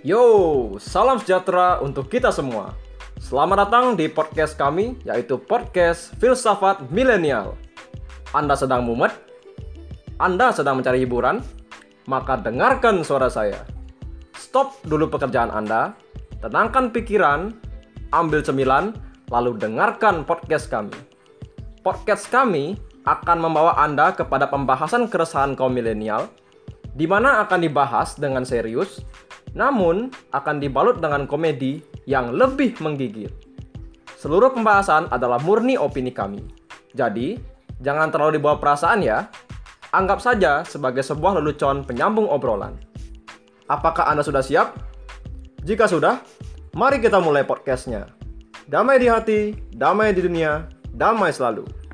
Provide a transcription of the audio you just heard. Yo, salam sejahtera untuk kita semua. Selamat datang di podcast kami, yaitu podcast Filsafat Milenial. Anda sedang mumet? Anda sedang mencari hiburan? Maka dengarkan suara saya. Stop dulu pekerjaan Anda, tenangkan pikiran, ambil cemilan, lalu dengarkan podcast kami. Podcast kami akan membawa Anda kepada pembahasan keresahan kaum milenial, di mana akan dibahas dengan serius, namun akan dibalut dengan komedi yang lebih menggigit. Seluruh pembahasan adalah murni opini kami. Jadi, jangan terlalu dibawa perasaan ya. Anggap saja sebagai sebuah lelucon penyambung obrolan. Apakah Anda sudah siap? Jika sudah, mari kita mulai podcastnya. Damai di hati, damai di dunia, damai selalu.